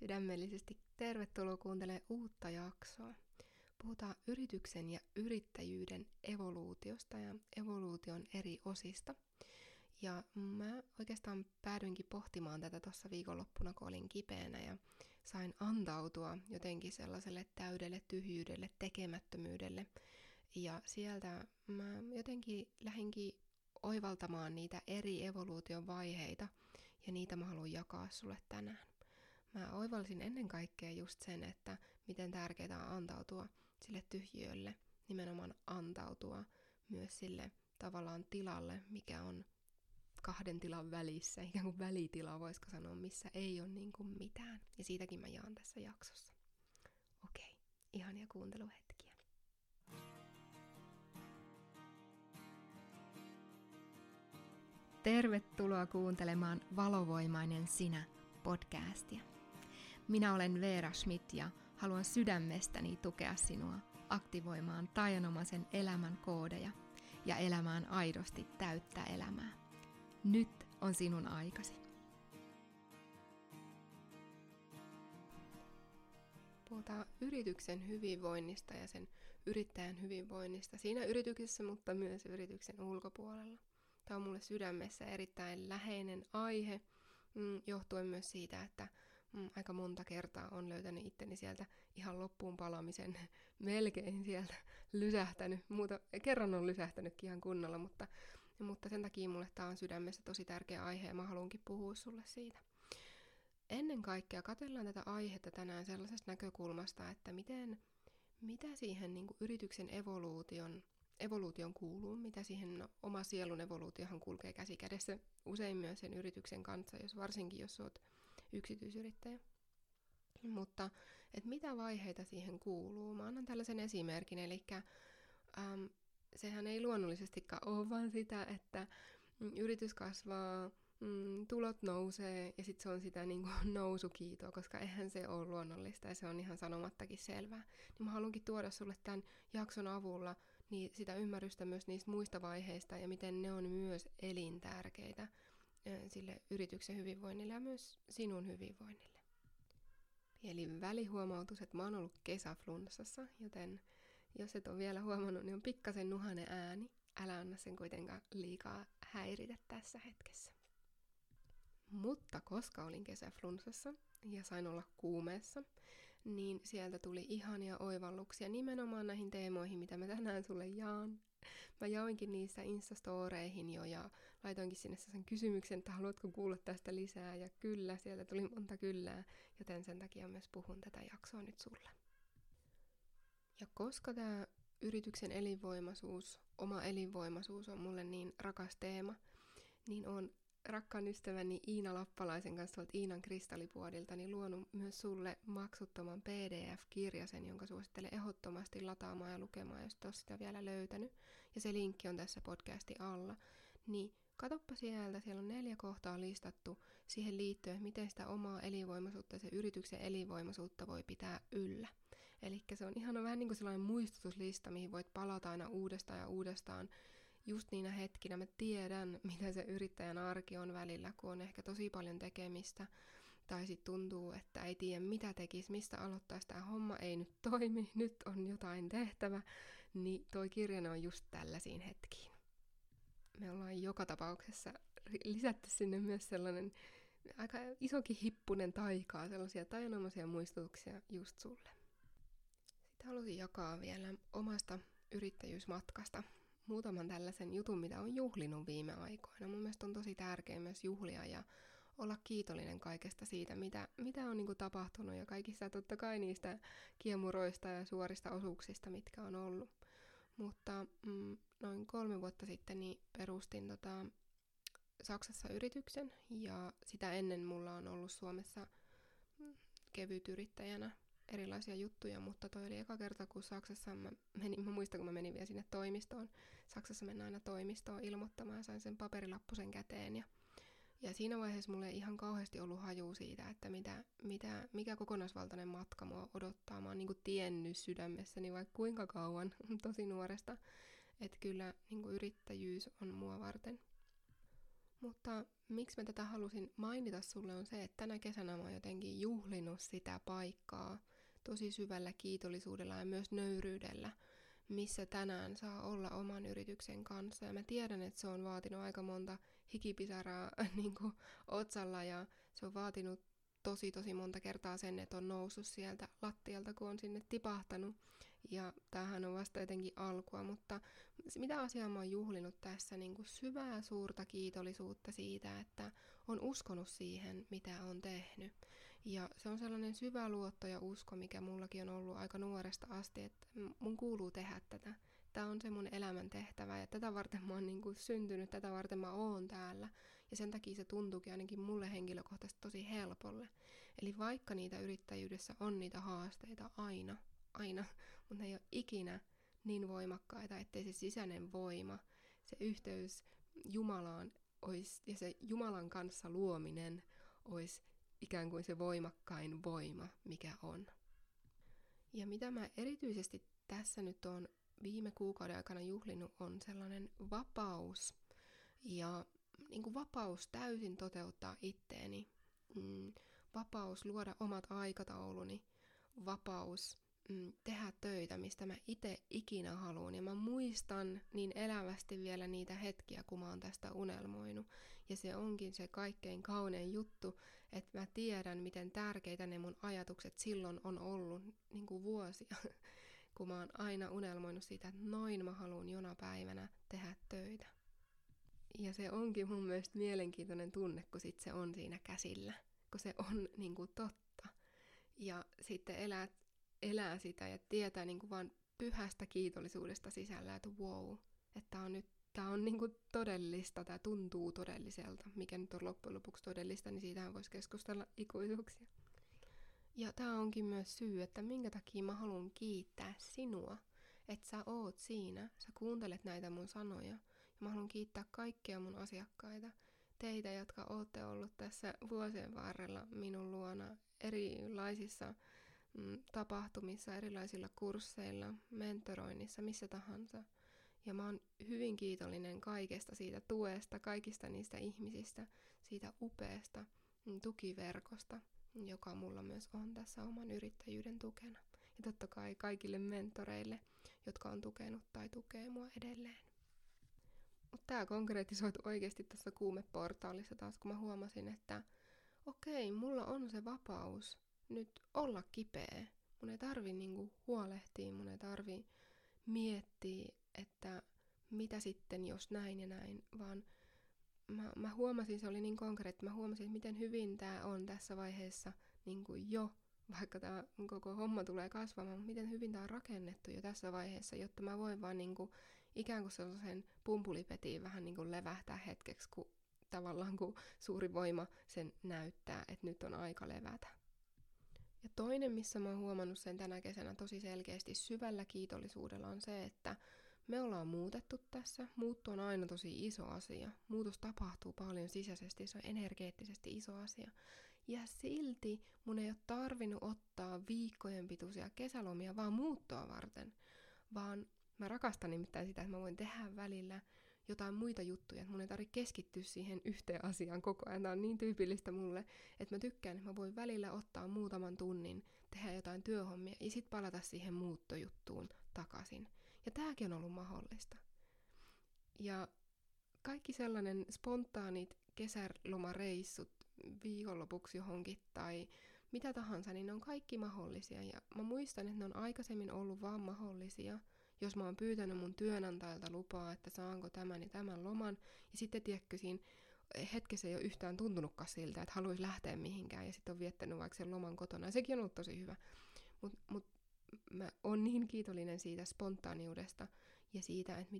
Sydämellisesti tervetuloa kuuntelemaan uutta jaksoa. Puhutaan yrityksen ja yrittäjyyden evoluutiosta ja evoluution eri osista. Ja mä oikeastaan päädyinkin pohtimaan tätä tuossa viikonloppuna, kun olin kipeänä ja sain antautua jotenkin sellaiselle täydelle tyhjyydelle, tekemättömyydelle. Ja sieltä mä jotenkin lähdinkin oivaltamaan niitä eri evoluution vaiheita ja niitä mä haluan jakaa sulle tänään. Mä oivalsin ennen kaikkea just sen, että miten tärkeää on antautua sille tyhjiölle, nimenomaan antautua myös sille tavallaan tilalle, mikä on kahden tilan välissä, ikään kuin välitila voisiko sanoa, missä ei ole niin kuin mitään. Ja siitäkin mä jaan tässä jaksossa. Okei, ihania kuunteluhetkiä. Tervetuloa kuuntelemaan Valovoimainen sinä podcastia. Minä olen Veera Schmidt ja haluan sydämestäni tukea sinua aktivoimaan taianomaisen elämän koodeja ja elämään aidosti täyttä elämää. Nyt on sinun aikasi. Puhutaan yrityksen hyvinvoinnista ja sen yrittäjän hyvinvoinnista siinä yrityksessä, mutta myös yrityksen ulkopuolella. Tämä on mulle sydämessä erittäin läheinen aihe, johtuen myös siitä, että aika monta kertaa on löytänyt itteni sieltä ihan loppuun palaamisen melkein sieltä lysähtänyt. Kerran on lysähtänytkin ihan kunnolla, mutta sen takia mulle tämä on sydämessä tosi tärkeä aihe ja mä haluankin puhua sulle siitä. Ennen kaikkea katsellaan tätä aihetta tänään sellaisesta näkökulmasta, että mitä siihen niin kuin yrityksen evoluution kuuluu, mitä siihen oma sielun evoluutiohan kulkee käsi kädessä usein myös sen yrityksen kanssa, varsinkin jos olet yksityisyrittäjä. Mutta et mitä vaiheita siihen kuuluu? Mä annan tällaisen esimerkin, eli sehän ei luonnollisestikaan ole vaan sitä, että yritys kasvaa, tulot nousee ja sitten se on sitä niin kuin nousukiitoa, koska eihän se ole luonnollista ja se on ihan sanomattakin selvää. Niin mä haluankin tuoda sulle tämän jakson avulla niin sitä ymmärrystä myös niistä muista vaiheista ja miten ne on myös elintärkeitä sille yrityksen hyvinvoinnille ja myös sinun hyvinvoinnille. Eli välihuomautus, että mä oon ollut kesäflunssassa, joten jos et ole vielä huomannut, niin on pikkasen nuhainen ääni. Älä anna sen kuitenkaan liikaa häiritä tässä hetkessä. Mutta koska olin kesäflunssassa ja sain olla kuumeessa, niin sieltä tuli ihania oivalluksia nimenomaan näihin teemoihin, mitä mä tänään sulle jaan. Mä jaoinkin niistä instastoreihin jo ja laitoinkin sinne sen kysymyksen, että haluatko kuulla tästä lisää. Ja kyllä, sieltä tuli monta kyllää, joten sen takia myös puhun tätä jaksoa nyt sulle. Ja koska tämä yrityksen elinvoimaisuus, oma elinvoimaisuus on mulle niin rakas teema, niin on rakkaan ystäväni Iina Lappalaisen kanssa tuolta Iinan kristallipuodilta niin luonut myös sulle maksuttoman PDF-kirjasen, jonka suosittelen ehdottomasti lataamaan ja lukemaan, jos et ole sitä vielä löytänyt. Ja se linkki on tässä podcastin alla. Niin katoppa sieltä, siellä on 4 kohtaa listattu siihen liittyen, miten sitä omaa elinvoimaisuutta ja se yrityksen elinvoimaisuutta voi pitää yllä. Eli se on ihan vähän niin kuin sellainen muistutuslista, mihin voit palata aina uudestaan ja uudestaan. Just niinä hetkinä mä tiedän, mitä se yrittäjän arki on välillä, kun on ehkä tosi paljon tekemistä. Tai sitten tuntuu, että ei tiedä mitä tekisi, mistä aloittaisi, tämä homma ei nyt toimi, nyt on jotain tehtävä. Niin toi kirja on just tällaisiin hetkiin. Me ollaan joka tapauksessa lisätty sinne myös sellainen aika isokin hippunen taikaa, sellaisia tajanomaisia muistutuksia just sulle. Sitten halusin jakaa vielä omasta yrittäjyysmatkasta muutaman tällaisen jutun, mitä on juhlinut viime aikoina. Mun mielestä on tosi tärkeää myös juhlia ja olla kiitollinen kaikesta siitä, mitä on niinku tapahtunut ja kaikista totta kai niistä kiemuroista ja suorista osuuksista, mitkä on ollut. Mutta noin 3 vuotta sitten niin perustin Saksassa yrityksen ja sitä ennen mulla on ollut Suomessa kevytyrittäjänä erilaisia juttuja, mutta toi oli eka kerta, kun Saksassa mä menin vielä sinne toimistoon. Saksassa mennään aina toimistoon ilmoittamaan ja sain sen paperilappusen käteen. Ja siinä vaiheessa mulla ei ihan kauheasti ollut hajua siitä, että mikä kokonaisvaltainen matka mua odottaa. Mä oon niinku tiennyt sydämessäni vaikka kuinka kauan, tosi nuoresta, että kyllä niinku yrittäjyys on mua varten. Mutta miksi mä tätä halusin mainita sulle on se, että tänä kesänä mä oon jotenkin juhlinut sitä paikkaa tosi syvällä kiitollisuudella ja myös nöyryydellä, missä tänään saa olla oman yrityksen kanssa. Ja mä tiedän, että se on vaatinut aika monta hikipisaraa niinku otsalla, ja se on vaatinut tosi monta kertaa sen, että on noussut sieltä lattialta, kun on sinne tipahtanut. Ja tämähän on vasta jotenkin alkua, mutta mitä asiaa mä oon juhlinut tässä? Niin kuin syvää suurta kiitollisuutta siitä, että on uskonut siihen, mitä on tehnyt. Ja se on sellainen syvä luotto ja usko, mikä mullakin on ollut aika nuoresta asti, että mun kuuluu tehdä tätä. Tämä on se mun elämän tehtävä ja tätä varten mä oon niin kuin syntynyt, tätä varten mä oon täällä. Ja sen takia se tuntuukin ainakin mulle henkilökohtaisesti tosi helpolle. Eli vaikka niitä yrittäjyydessä on niitä haasteita aina, mutta ne ei ole ikinä niin voimakkaita, ettei se sisäinen voima, se yhteys Jumalaan olisi, ja se Jumalan kanssa luominen olisi ikään kuin se voimakkain voima, mikä on. Ja mitä mä erityisesti tässä nyt on viime kuukauden aikana juhlinut, on sellainen vapaus ja niin kuin vapaus täysin toteuttaa itteeni, vapaus luoda omat aikatauluni, vapaus tehdä töitä, mistä mä itse ikinä haluan. Ja mä muistan niin elävästi vielä niitä hetkiä, kun mä oon tästä unelmoinut. Ja se onkin se kaikkein kaunein juttu, että mä tiedän, miten tärkeitä ne mun ajatukset silloin on ollut niin kuin vuosia, kun mä oon aina unelmoinut siitä, että noin mä haluan jona päivänä tehdä töitä. Ja se onkin mun mielestä mielenkiintoinen tunne, kun sit se on siinä käsillä, kun se on niin kuin totta. Ja sitten elää sitä ja tietää niin kuin vaan pyhästä kiitollisuudesta sisällä, että wow, että tää on niin kuin todellista, tää tuntuu todelliselta. Mikä nyt on loppujen lopuksi todellista, niin siitähän voisi keskustella ikuisuuksia. Ja tää onkin myös syy, että minkä takia mä haluan kiittää sinua, että sä oot siinä, sä kuuntelet näitä mun sanoja. Ja mä haluan kiittää kaikkia mun asiakkaita, teitä, jotka ootte ollut tässä vuosien varrella minun luona erilaisissa tapahtumissa, erilaisilla kursseilla, mentoroinnissa, missä tahansa. Ja mä oon hyvin kiitollinen kaikesta siitä tuesta, kaikista niistä ihmisistä, siitä upeasta tukiverkosta, joka mulla myös on tässä oman yrittäjyyden tukena. Ja totta kai kaikille mentoreille, jotka on tukenut tai tukee mua edelleen. Mutta tää konkretisoitu oikeasti tässä kuumeportaalissa taas, kun mä huomasin, että okei, mulla on se vapaus nyt olla kipeä. Mun ei tarvi niinku huolehtia, mun ei tarvi miettiä, että mitä sitten jos näin ja näin, vaan mä huomasin, se oli niin konkreettinen, mä huomasin, että miten hyvin tää on tässä vaiheessa niinku jo, vaikka tää koko homma tulee kasvamaan, mutta miten hyvin tää on rakennettu jo tässä vaiheessa, jotta mä voin vaan niinku ikään kuin sellaisen pumpulipetiin vähän niinku levähtää hetkeksi, kun tavallaan kun suuri voima sen näyttää, että nyt on aika levätä. Ja toinen, missä mä oon huomannut sen tänä kesänä tosi selkeästi syvällä kiitollisuudella, on se, että me ollaan muutettu tässä. Muutto on aina tosi iso asia. Muutos tapahtuu paljon sisäisesti, se on energeettisesti iso asia. Ja silti mun ei ole tarvinnut ottaa viikkojen pituisia kesälomia vaan muuttoa varten. Vaan mä rakastan nimittäin sitä, että mä voin tehdä välillä jotain muita juttuja, että mun ei tarvitse keskittyä siihen yhteen asiaan koko ajan. Tämä on niin tyypillistä mulle, että mä tykkään, että mä voin välillä ottaa muutaman tunnin, tehdä jotain työhommia ja sit palata siihen muuttojuttuun takaisin. Ja tääkin on ollut mahdollista. Ja kaikki sellainen spontaanit kesälomareissut viikonlopuksi johonkin tai mitä tahansa, niin ne on kaikki mahdollisia. Ja mä muistan, että ne on aikaisemmin ollut vaan mahdollisia, jos mä oon pyytänyt mun työnantajalta lupaa, että saanko tämän ja tämän loman, ja sitten tiedätkö, siinä hetkessä ei ole yhtään tuntunutkaan siltä, että haluaisi lähteä mihinkään, ja sitten on viettänyt vaikka sen loman kotona, ja sekin on ollut tosi hyvä. Mut mä oon niin kiitollinen siitä spontaaniudesta ja siitä, että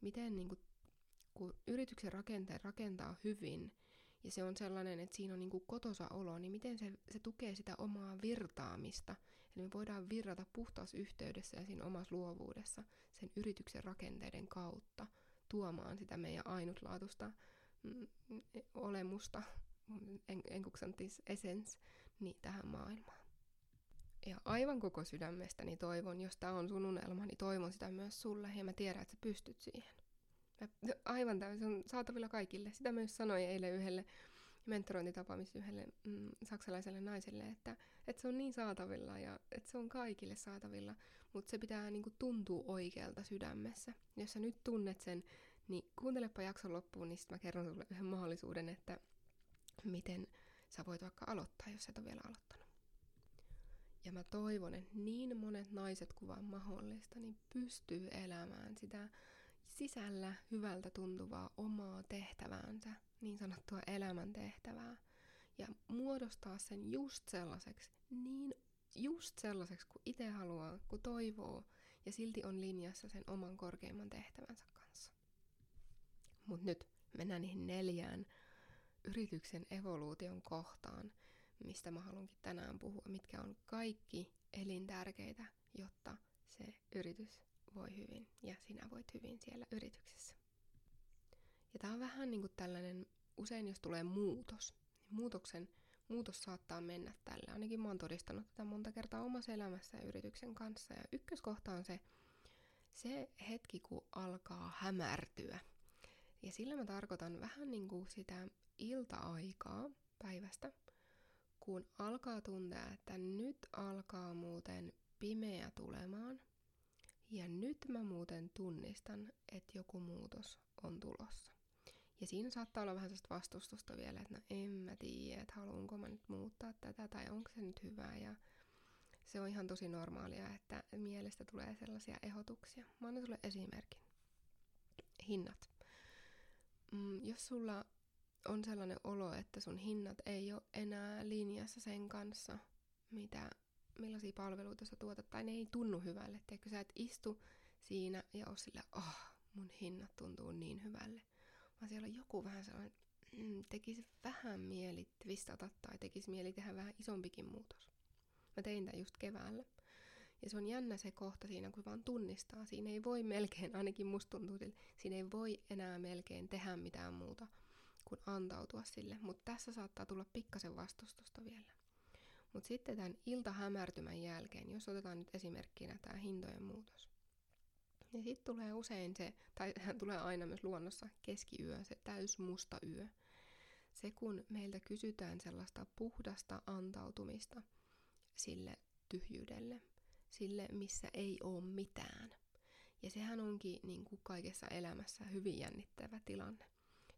miten niin kun yrityksen rakenteen rakentaa hyvin, ja se on sellainen, että siinä on niin kuin kotosa olo, niin miten se tukee sitä omaa virtaamista. Eli me voidaan virrata puhtaassa yhteydessä ja siinä omassa luovuudessa sen yrityksen rakenteiden kautta tuomaan sitä meidän ainutlaatuista olemusta, enkuksantis essence, niin tähän maailmaan. Ja aivan koko sydämestäni toivon, jos tämä on sun unelma, niin toivon sitä myös sulle ja mä tiedän, että sä pystyt siihen. Aivan täysin saatavilla kaikille. Sitä myös sanoin eilen yhdelle mentorointitapaamista yhdelle saksalaiselle naiselle, että se on niin saatavilla ja että se on kaikille saatavilla, mutta se pitää niinku tuntua oikealta sydämessä. Jos sä nyt tunnet sen, niin kuuntelepa jakson loppuun, niin sit mä kerron sulle yhden mahdollisuuden, että miten sä voit vaikka aloittaa, jos et ole vielä aloittanut. Ja mä toivon, että niin monet naiset kuvaan mahdollista, niin pystyy elämään sitä sisällä hyvältä tuntuvaa omaa tehtäväänsä, niin sanottua elämäntehtävää, ja muodostaa sen just sellaiseksi, kun itse haluaa, kun toivoo, ja silti on linjassa sen oman korkeimman tehtävänsä kanssa. Mut nyt mennään niihin 4 yrityksen evoluution kohtaan, mistä mä haluankin tänään puhua, mitkä on kaikki elintärkeitä, jotta se yritys voi hyvin ja sinä voit hyvin siellä yrityksessä. Ja tää on vähän niinku tällainen, usein jos tulee muutos, niin muutos saattaa mennä tällä. Ainakin mä oon todistanut tätä monta kertaa omassa elämässä yrityksen kanssa. Ja ykköskohta on se hetki, kun alkaa hämärtyä. Ja sillä mä tarkoitan vähän niinku sitä ilta-aikaa päivästä, kun alkaa tuntea, että nyt alkaa muuten pimeä tulemaan. Ja nyt mä muuten tunnistan, että joku muutos on tulossa. Ja siinä saattaa olla vähän sellaista vastustusta vielä, että no en mä tiedä, että haluanko mä nyt muuttaa tätä tai onko se nyt hyvää. Ja se on ihan tosi normaalia, että mielestä tulee sellaisia ehdotuksia. Mä annan sulle esimerkin. Hinnat. Jos sulla on sellainen olo, että sun hinnat ei ole enää linjassa sen kanssa, millaisia palveluita sä tuotat, tai ne ei tunnu hyvälle. Teekö sä et istu siinä ja ole sillä, mun hinnat tuntuu niin hyvälle. Vaan siellä on joku vähän sellainen, tekisi vähän mieli twistata tai tekisi mieli tehdä vähän isompikin muutos. Mä tein tämän just keväällä. Ja se on jännä se kohta siinä, kun vaan tunnistaa. Siinä ei voi melkein, ainakin musta tuntuu, siinä ei voi enää melkein tehdä mitään muuta kuin antautua sille. Mutta tässä saattaa tulla pikkasen vastustusta vielä. Mutta sitten tämän iltahämärtymän jälkeen, jos otetaan nyt esimerkkinä tämä hintojen muutos, niin sitten tulee usein se, tai tulee aina myös luonnossa keskiyö, se täysmusta yö. Se, kun meiltä kysytään sellaista puhdasta antautumista sille tyhjyydelle, sille, missä ei ole mitään. Ja sehän onkin niin kuin kaikessa elämässä hyvin jännittävä tilanne.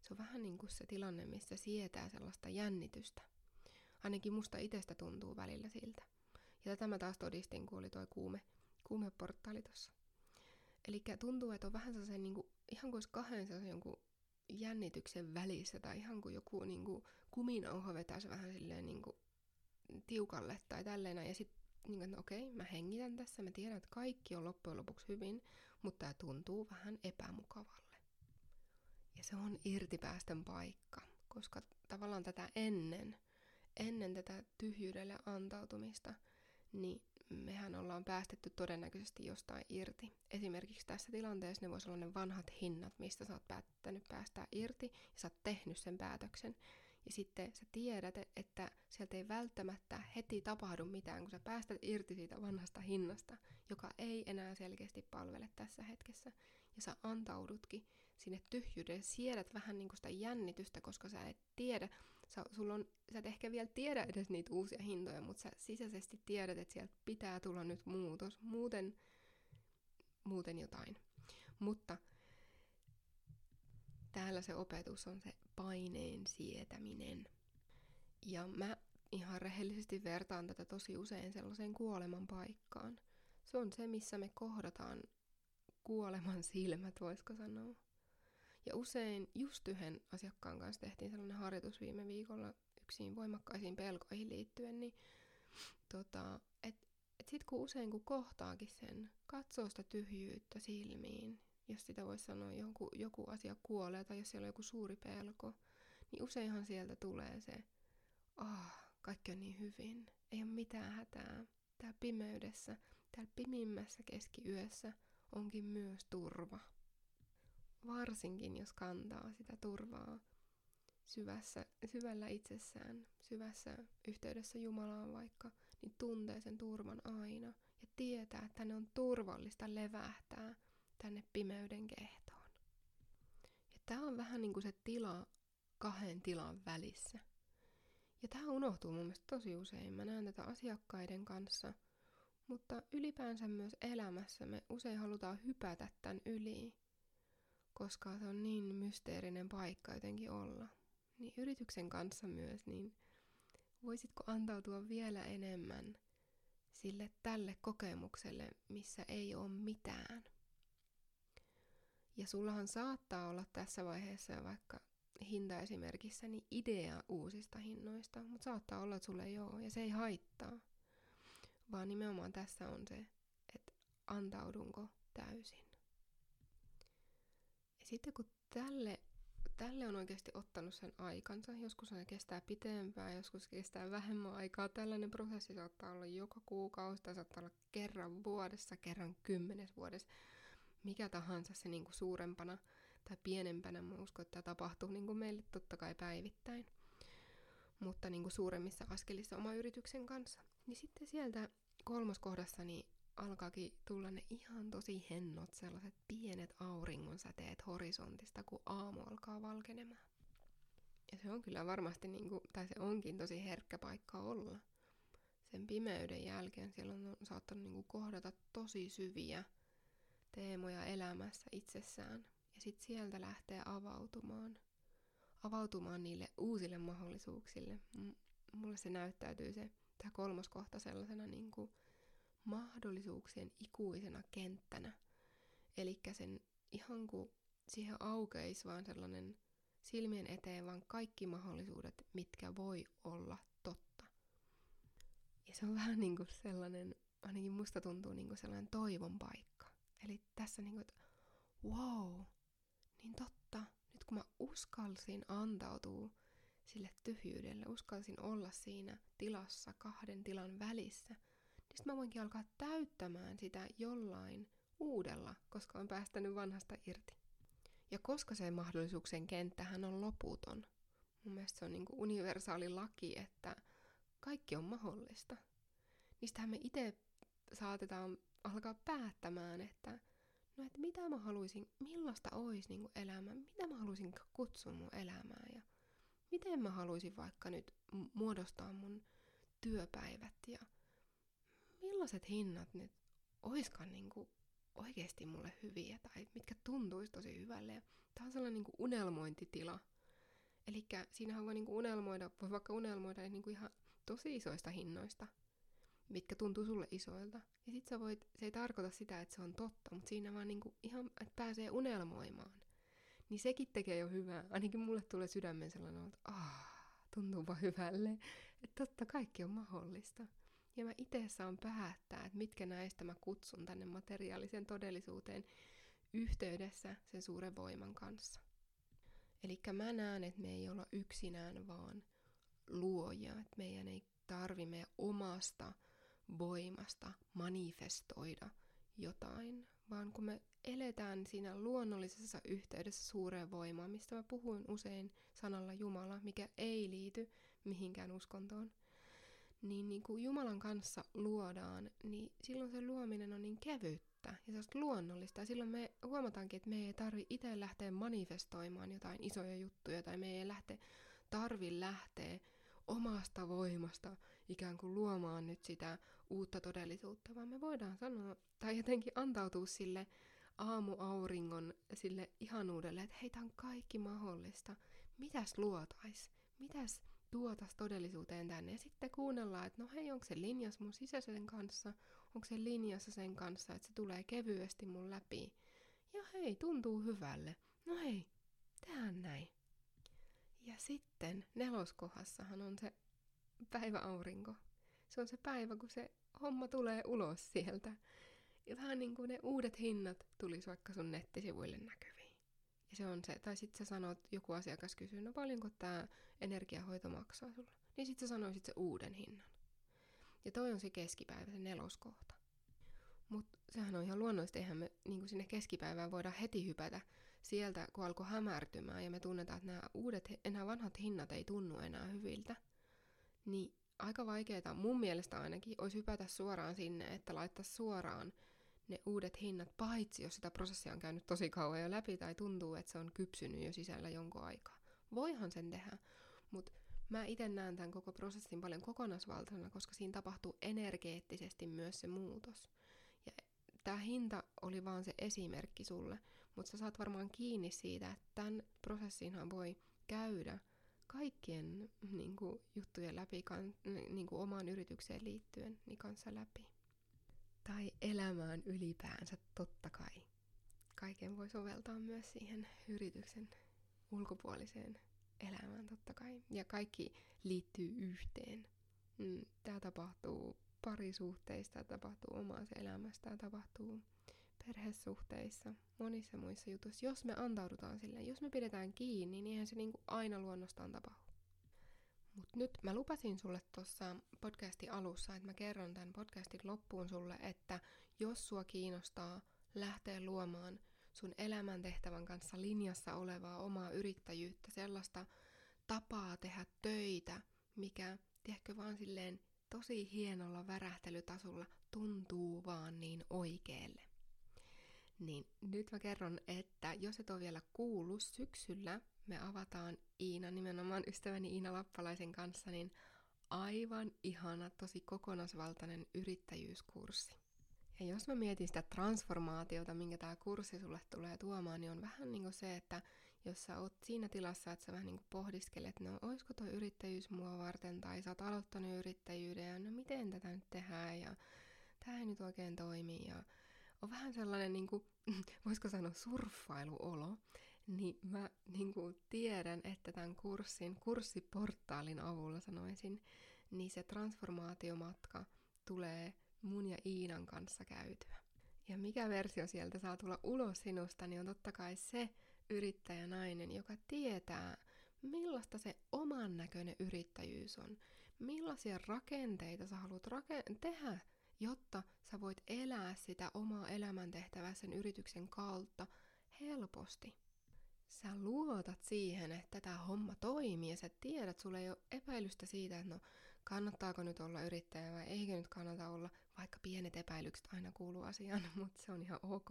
Se on vähän niin kuin se tilanne, missä sietää sellaista jännitystä. Ainakin musta itsestä tuntuu välillä siltä. Ja tätä mä taas todistin, kun oli toi kuumeportaali tossa. Elikkä tuntuu, että on vähän sellaisen, niin kuin, ihan kuin olisi kahden sellaisen jonkun jännityksen välissä, tai ihan kuin joku niin kuin kuminauha vetäisi vähän silleen niin kuin tiukalle tai tälleen. Ja sitten, niin okei, mä hengitän tässä, mä tiedän, että kaikki on loppujen lopuksi hyvin, mutta tää tuntuu vähän epämukavalle. Ja se on irtipäästön paikka, koska tavallaan tätä ennen tätä tyhjyydelle antautumista, niin mehän ollaan päästetty todennäköisesti jostain irti. Esimerkiksi tässä tilanteessa ne voisi olla ne vanhat hinnat, mistä sä oot päättänyt päästää irti, ja sä oot tehnyt sen päätöksen. Ja sitten sä tiedät, että sieltä ei välttämättä heti tapahdu mitään, kun sä päästät irti siitä vanhasta hinnasta, joka ei enää selkeästi palvele tässä hetkessä. Ja sä antaudutkin sinne tyhjyydelle, siedät vähän niin kuin sitä jännitystä, koska sä et tiedä. Sä et ehkä vielä tiedä edes niitä uusia hintoja, mutta sä sisäisesti tiedät, että sieltä pitää tulla nyt muutos, muuten jotain. Mutta täällä se opetus on se paineen sietäminen. Ja mä ihan rehellisesti vertaan tätä tosi usein sellaiseen kuoleman paikkaan. Se on se, missä me kohdataan kuoleman silmät, voisiko sanoa. Ja usein just yhden asiakkaan kanssa tehtiin sellainen harjoitus viime viikolla yksiin voimakkaisiin pelkoihin liittyen, niin sit kun kohtaakin sen, katsoo sitä tyhjyyttä silmiin, jos sitä voisi sanoa, joku asia kuolee tai jos siellä on joku suuri pelko, niin useinhan sieltä tulee se, kaikki on niin hyvin, ei ole mitään hätää. Täällä pimeydessä, täällä pimimmässä keskiyössä onkin myös turva. Varsinkin, jos kantaa sitä turvaa syvällä itsessään, syvässä yhteydessä Jumalaan vaikka, niin tuntee sen turvan aina ja tietää, että tänne on turvallista levähtää tänne pimeyden kehtoon. Ja tämä on vähän niin kuin se tila kahden tilan välissä. Ja tämä unohtuu mun mielestä tosi usein. Mä näen tätä asiakkaiden kanssa, mutta ylipäänsä myös elämässä me usein halutaan hypätä tämän yli, koska se on niin mysteerinen paikka jotenkin olla. Niin yrityksen kanssa myös, niin voisitko antautua vielä enemmän sille tälle kokemukselle, missä ei ole mitään. Ja sullahan saattaa olla tässä vaiheessa vaikka hintaesimerkissä niin idea uusista hinnoista, mutta saattaa olla, että sulle ei ole, ja se ei haittaa. Vaan nimenomaan tässä on se, että antaudunko täysin. Ja sitten kun tälle on oikeasti ottanut sen aikansa, joskus se kestää pitempään, joskus kestää vähemmän aikaa. Tällainen prosessi saattaa olla joka kuukausi, tai saattaa olla kerran vuodessa, kerran 10 vuodessa, mikä tahansa se niin kuin suurempana tai pienempänä. Mä uskon, että tämä tapahtuu niin kuin meille totta kai päivittäin, mutta niin kuin suuremmissa askelissa oma yrityksen kanssa. Niin sitten sieltä 3. kohdassa niin alkaakin tulla ne ihan tosi hennot, sellaiset pienet auringonsäteet horisontista, kun aamu alkaa valkenemaan. Ja se on kyllä varmasti, niin kuin, tai se onkin tosi herkkä paikka olla. Sen pimeyden jälkeen siellä on saattanut niin kuin kohdata tosi syviä teemoja elämässä itsessään. Ja sitten sieltä lähtee avautumaan niille uusille mahdollisuuksille. Mulle se näyttäytyy tämä 3. kohta sellaisena niin kuin mahdollisuuksien ikuisena kenttänä. Elikkä sen ihan kun siihen aukeisi vaan sellainen silmien eteen vaan kaikki mahdollisuudet, mitkä voi olla totta. Ja se on vähän niin kuin sellainen, ainakin musta tuntuu niin kuin sellainen toivon paikka. Eli tässä niin kuin, että wow, niin totta, nyt kun mä uskalsin antautua sille tyhjyydelle, uskalsin olla siinä tilassa 2 tilan välissä, niin sitten mä voinkin alkaa täyttämään sitä jollain uudella, koska on päästänyt vanhasta irti. Ja koska se mahdollisuuksien kenttähän on loputon, mun mielestä se on niin kuin universaali laki, että kaikki on mahdollista. Niistähän me itse saatetaan alkaa päättämään, että no et mitä mä haluaisin, millaista olisi niin kuin elämä, mitä mä haluaisin kutsua mun elämään ja miten mä haluaisin vaikka nyt muodostaa mun työpäivät ja millaiset hinnat nyt oiskaan niin kuin oikeasti mulle hyviä tai mitkä tuntuisi tosi hyvälle. Tämä on sellainen niin kuin unelmointitila. Eli siinähän voi, niin kuin unelmoida, voi vaikka unelmoida niin kuin ihan tosi isoista hinnoista, mitkä tuntuu sulle isoilta. Ja sit sä voit, se ei tarkoita sitä, että se on totta, mutta siinä vaan niinku ihan, että pääsee unelmoimaan. Niin sekin tekee jo hyvää. Ainakin mulle tulee sydämen sellainen, että tuntuupa hyvälle. Että totta, kaikki on mahdollista. Ja mä itse saan päättää, että mitkä näistä mä kutsun tänne materiaaliseen todellisuuteen yhteydessä sen suuren voiman kanssa. Elikkä mä näen, että me ei olla yksinään vaan luoja. Että meidän ei tarvi meidän omasta voimasta manifestoida jotain, vaan kun me eletään siinä luonnollisessa yhteydessä suureen voimaan, mistä mä puhuin usein sanalla Jumala, mikä ei liity mihinkään uskontoon, niin kun Jumalan kanssa luodaan, niin silloin se luominen on niin kevyttä ja se on luonnollista, ja silloin me huomataankin, että me ei tarvi itse lähteä manifestoimaan jotain isoja juttuja, tai me ei tarvi lähteä omasta voimasta ikään kuin luomaan nyt sitä uutta todellisuutta, vaan me voidaan sanoa tai jotenkin antautua sille aamuauringon sille ihanuudelle, että hei, tää on kaikki mahdollista. Mitäs luotais? Mitäs tuotas todellisuuteen tänne? Ja sitten kuunnellaan, että no hei, onko se linjassa mun sisäisen kanssa? Onko se linjassa sen kanssa, että se tulee kevyesti mun läpi? Ja hei, tuntuu hyvälle. No hei, tehdään näin. Ja sitten 4. kohdassahan on se päiväaurinko. Se on se päivä, kun se homma tulee ulos sieltä. Ja vähän niin kuin ne uudet hinnat tulisi vaikka sun nettisivuille näkyviin. Ja se on se, tai sit sä sanot, joku asiakas kysyy, no paljonko tää energiahoito maksaa sulle. Niin sit sä sanoisit se uuden hinnan. Ja toi on se keskipäivä, se 4. kohta. Mut sehän on ihan luonnollista, eihän me niin kuin sinne keskipäivään voidaan heti hypätä sieltä, kun alkoi hämärtymään ja me tunnetaan, että nämä vanhat hinnat ei tunnu enää hyviltä. Niin aika vaikeeta mun mielestä ainakin olisi hypätä suoraan sinne, että laittaisi suoraan ne uudet hinnat, paitsi jos sitä prosessia on käynyt tosi kauan jo läpi tai tuntuu, että se on kypsynyt jo sisällä jonkun aikaa. Voihan sen tehdä, mutta Mä itse näen tämän koko prosessin paljon kokonaisvaltaisena, koska siinä tapahtuu energeettisesti myös se muutos. Ja tämä hinta oli vaan se esimerkki sulle, mutta sä saat varmaan kiinni siitä, että tämän prosessinhan voi käydä kaikkien niin kuin, juttujen läpi, niin kuin, omaan yritykseen liittyen niin kanssa läpi. Tai elämään ylipäänsä, totta kai. Kaiken voi soveltaa myös siihen yrityksen ulkopuoliseen elämään, totta kai. Ja kaikki liittyy yhteen. Tämä tapahtuu parisuhteista, tapahtuu omassa elämässä, tämä tapahtuu perhesuhteissa, monissa muissa jutuissa. Jos me antaudutaan sille, jos me pidetään kiinni, niin eihän se niin kuin aina luonnostaan tapahdu. Mutta nyt mä lupasin sulle tuossa podcastin alussa, että mä kerron tämän podcastin loppuun sulle, että jos sua kiinnostaa lähteä luomaan sun elämäntehtävän kanssa linjassa olevaa omaa yrittäjyyttä, sellaista tapaa tehdä töitä, mikä, tiedätkö, vaan silleen tosi hienolla värähtelytasolla tuntuu vaan niin oikealle. Niin nyt mä kerron, että jos et ole vielä kuullut, syksyllä me avataan Iina, nimenomaan ystäväni Iina Lappalaisen kanssa, niin aivan ihana, tosi kokonaisvaltainen yrittäjyyskurssi. Ja jos mä mietin sitä transformaatiota, minkä tää kurssi sulle tulee tuomaan, niin on vähän niin kuin se, että jos sä oot siinä tilassa, että sä vähän niin kuin pohdiskelet, no olisiko toi yrittäjyys mua varten, tai sä oot aloittanut yrittäjyyden, ja no miten tätä nyt tehdään, ja tää ei nyt oikein toimi, ja on vähän sellainen, niin kuin, voisiko sanoa, surffailuolo, niin mä niin kuin tiedän, että tämän kurssiportaalin avulla sanoisin, niin se transformaatiomatka tulee mun ja Iinan kanssa käytyä. Ja mikä versio sieltä saa tulla ulos sinusta, niin on totta kai se yrittäjänainen, joka tietää, millaista se oman näköinen yrittäjyys on, millaisia rakenteita sä haluat tehdä, jotta sä voit elää sitä omaa elämäntehtävää sen yrityksen kautta helposti. Sä luotat siihen, että tämä homma toimii ja sä tiedät, sulla ei ole epäilystä siitä, että no kannattaako nyt olla yrittäjä vai eikö nyt kannata olla, vaikka pienet epäilykset aina kuuluu asiaan, mutta se on ihan ok.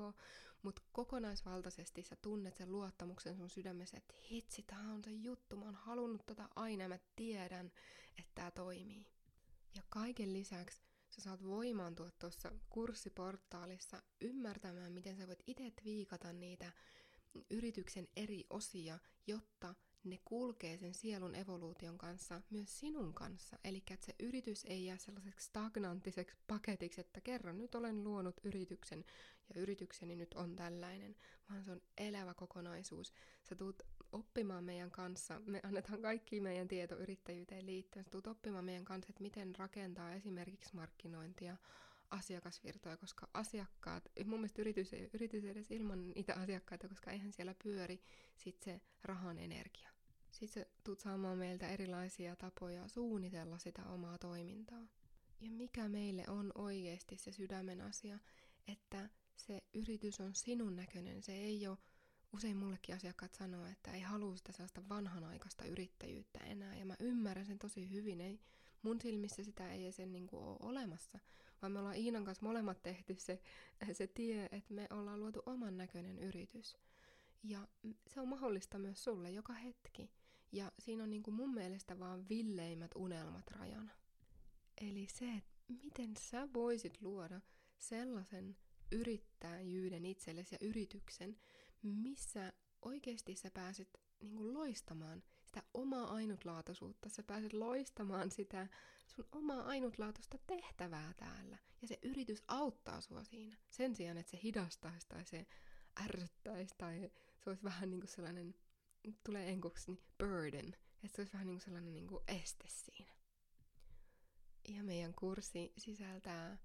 Mutta kokonaisvaltaisesti sä tunnet sen luottamuksen sun sydämessä, että hitsi, tää on se juttu, mä oon halunnut tätä aina ja mä tiedän, että tää toimii. Ja kaiken lisäksi sä saat voimaantua tuossa kurssiportaalissa ymmärtämään, miten sä voit itse viikata niitä yrityksen eri osia, jotta ne kulkee sen sielun evoluution kanssa myös sinun kanssa. Eli että se yritys ei jää sellaiseksi stagnanttiseksi paketiksi, että kerran nyt olen luonut yrityksen ja yritykseni nyt on tällainen, vaan se on elävä kokonaisuus. Sä tuut oppimaan meidän kanssa, me annetaan kaikki meidän tieto yrittäjyyteen liittyen, sä tuut oppimaan meidän kanssa, että miten rakentaa esimerkiksi markkinointia, asiakasvirtoja, koska asiakkaat, mun mielestä yritys ei edes ilman niitä asiakkaita, koska eihän siellä pyöri sit se rahan energia. Sitten sä tulet saamaan meiltä erilaisia tapoja suunnitella sitä omaa toimintaa. Ja mikä meille on oikeasti se sydämen asia, että se yritys on sinun näköinen, se ei ole. Usein mullekin asiakkaat sanoo, että ei halua sitä sellaista vanhanaikaista yrittäjyyttä enää, ja mä ymmärrän sen tosi hyvin. Ei, mun silmissä sitä ei sen niin kuin ole olemassa, vaan me ollaan Iinan kanssa molemmat tehty se tie, että me ollaan luotu oman näköinen yritys. Ja se on mahdollista myös sulle joka hetki, ja siinä on niin kuin mun mielestä vaan villeimmät unelmat rajana. Eli se, että miten sä voisit luoda sellaisen yrittäjyyden itsellesi ja yrityksen, missä oikeasti sä pääset niin kuin loistamaan sitä omaa ainutlaatuisuutta, sä pääset loistamaan sitä sun omaa ainutlaatuista tehtävää täällä, ja se yritys auttaa sua siinä, sen sijaan, että se hidastaisi tai se ärsyttäisi tai se olisi vähän niin kuin sellainen, tulee enkuksi, niin burden, että se olisi vähän niin kuin sellainen niin kuin este siinä. Ja meidän kurssi sisältää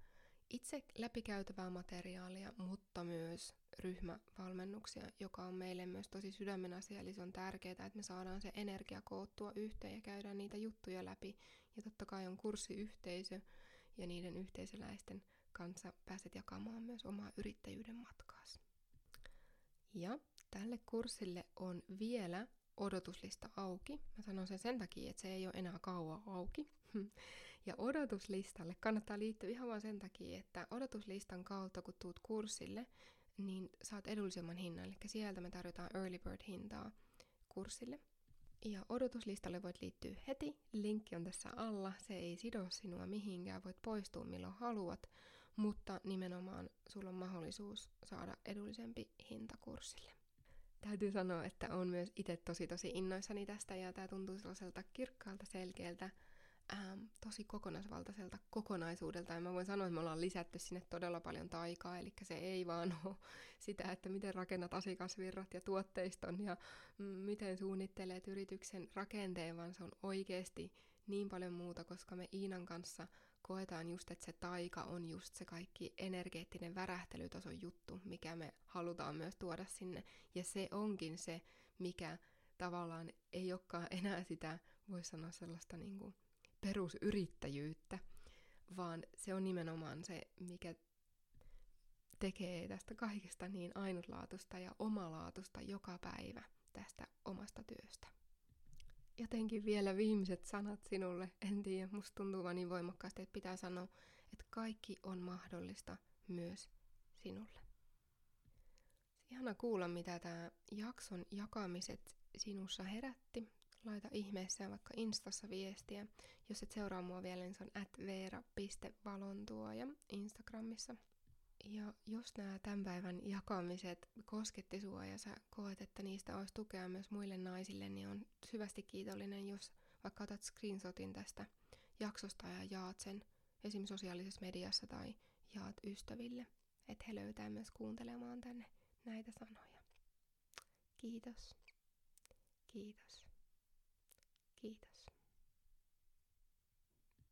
itse läpikäytävää materiaalia, mutta myös ryhmävalmennuksia, joka on meille myös tosi sydämen asia, eli se on tärkeää, että me saadaan se energia koottua yhteen ja käydään niitä juttuja läpi. Ja totta kai on kurssiyhteisö, ja niiden yhteisöläisten kanssa pääset jakamaan myös omaa yrittäjyyden matkaasi. Ja tälle kurssille on vielä odotuslista auki. Mä sanon sen takia, että se ei ole enää kauan auki. Ja odotuslistalle kannattaa liittyä ihan vaan sen takia, että odotuslistan kautta, kun tuut kurssille, niin saat edullisemman hinnan. Eli sieltä me tarjotaan early bird hintaa kurssille. Ja odotuslistalle voit liittyä heti, linkki on tässä alla, se ei sido sinua mihinkään, voit poistua milloin haluat, mutta nimenomaan sulla on mahdollisuus saada edullisempi hinta kurssille. Täytyy sanoa, että olen myös itse tosi innoissani tästä ja tämä tuntuu sellaiselta kirkkaalta, selkeältä, tosi kokonaisvaltaiselta kokonaisuudelta. Ja mä voin sanoa, että me ollaan lisätty sinne todella paljon taikaa, eli se ei vaan ole sitä, että miten rakennat asiakasvirrat ja tuotteiston ja miten suunnittelet yrityksen rakenteen, vaan se on oikeasti niin paljon muuta, koska me Iinan kanssa koetaan just, että se taika on just se kaikki energeettinen värähtelytason juttu, mikä me halutaan myös tuoda sinne. Ja se onkin se, mikä tavallaan ei olekaan enää sitä, voisi sanoa sellaista niinku perusyrittäjyyttä, vaan se on nimenomaan se, mikä tekee tästä kaikesta niin ainutlaatuista ja omalaatuista joka päivä tästä omasta työstä. Jotenkin vielä viimeiset sanat sinulle, en tiedä, musta tuntuu vaan niin voimakkaasti, että pitää sanoa, että kaikki on mahdollista myös sinulle. Ihana kuulla, mitä tämä jakson jakamiset sinussa herätti. Laita ihmeessä vaikka Instassa viestiä. Jos et seuraa mua vielä, niin se on @vera.valontuoja Instagramissa. Ja jos nämä tämän päivän jakamiset kosketti sua ja sä koet, että niistä olisi tukea myös muille naisille, niin on syvästi kiitollinen, jos vaikka otat screenshotin tästä jaksosta ja jaat sen esimerkiksi sosiaalisessa mediassa tai jaat ystäville, että he löytää myös kuuntelemaan tänne näitä sanoja. Kiitos. Kiitos. Kiitos.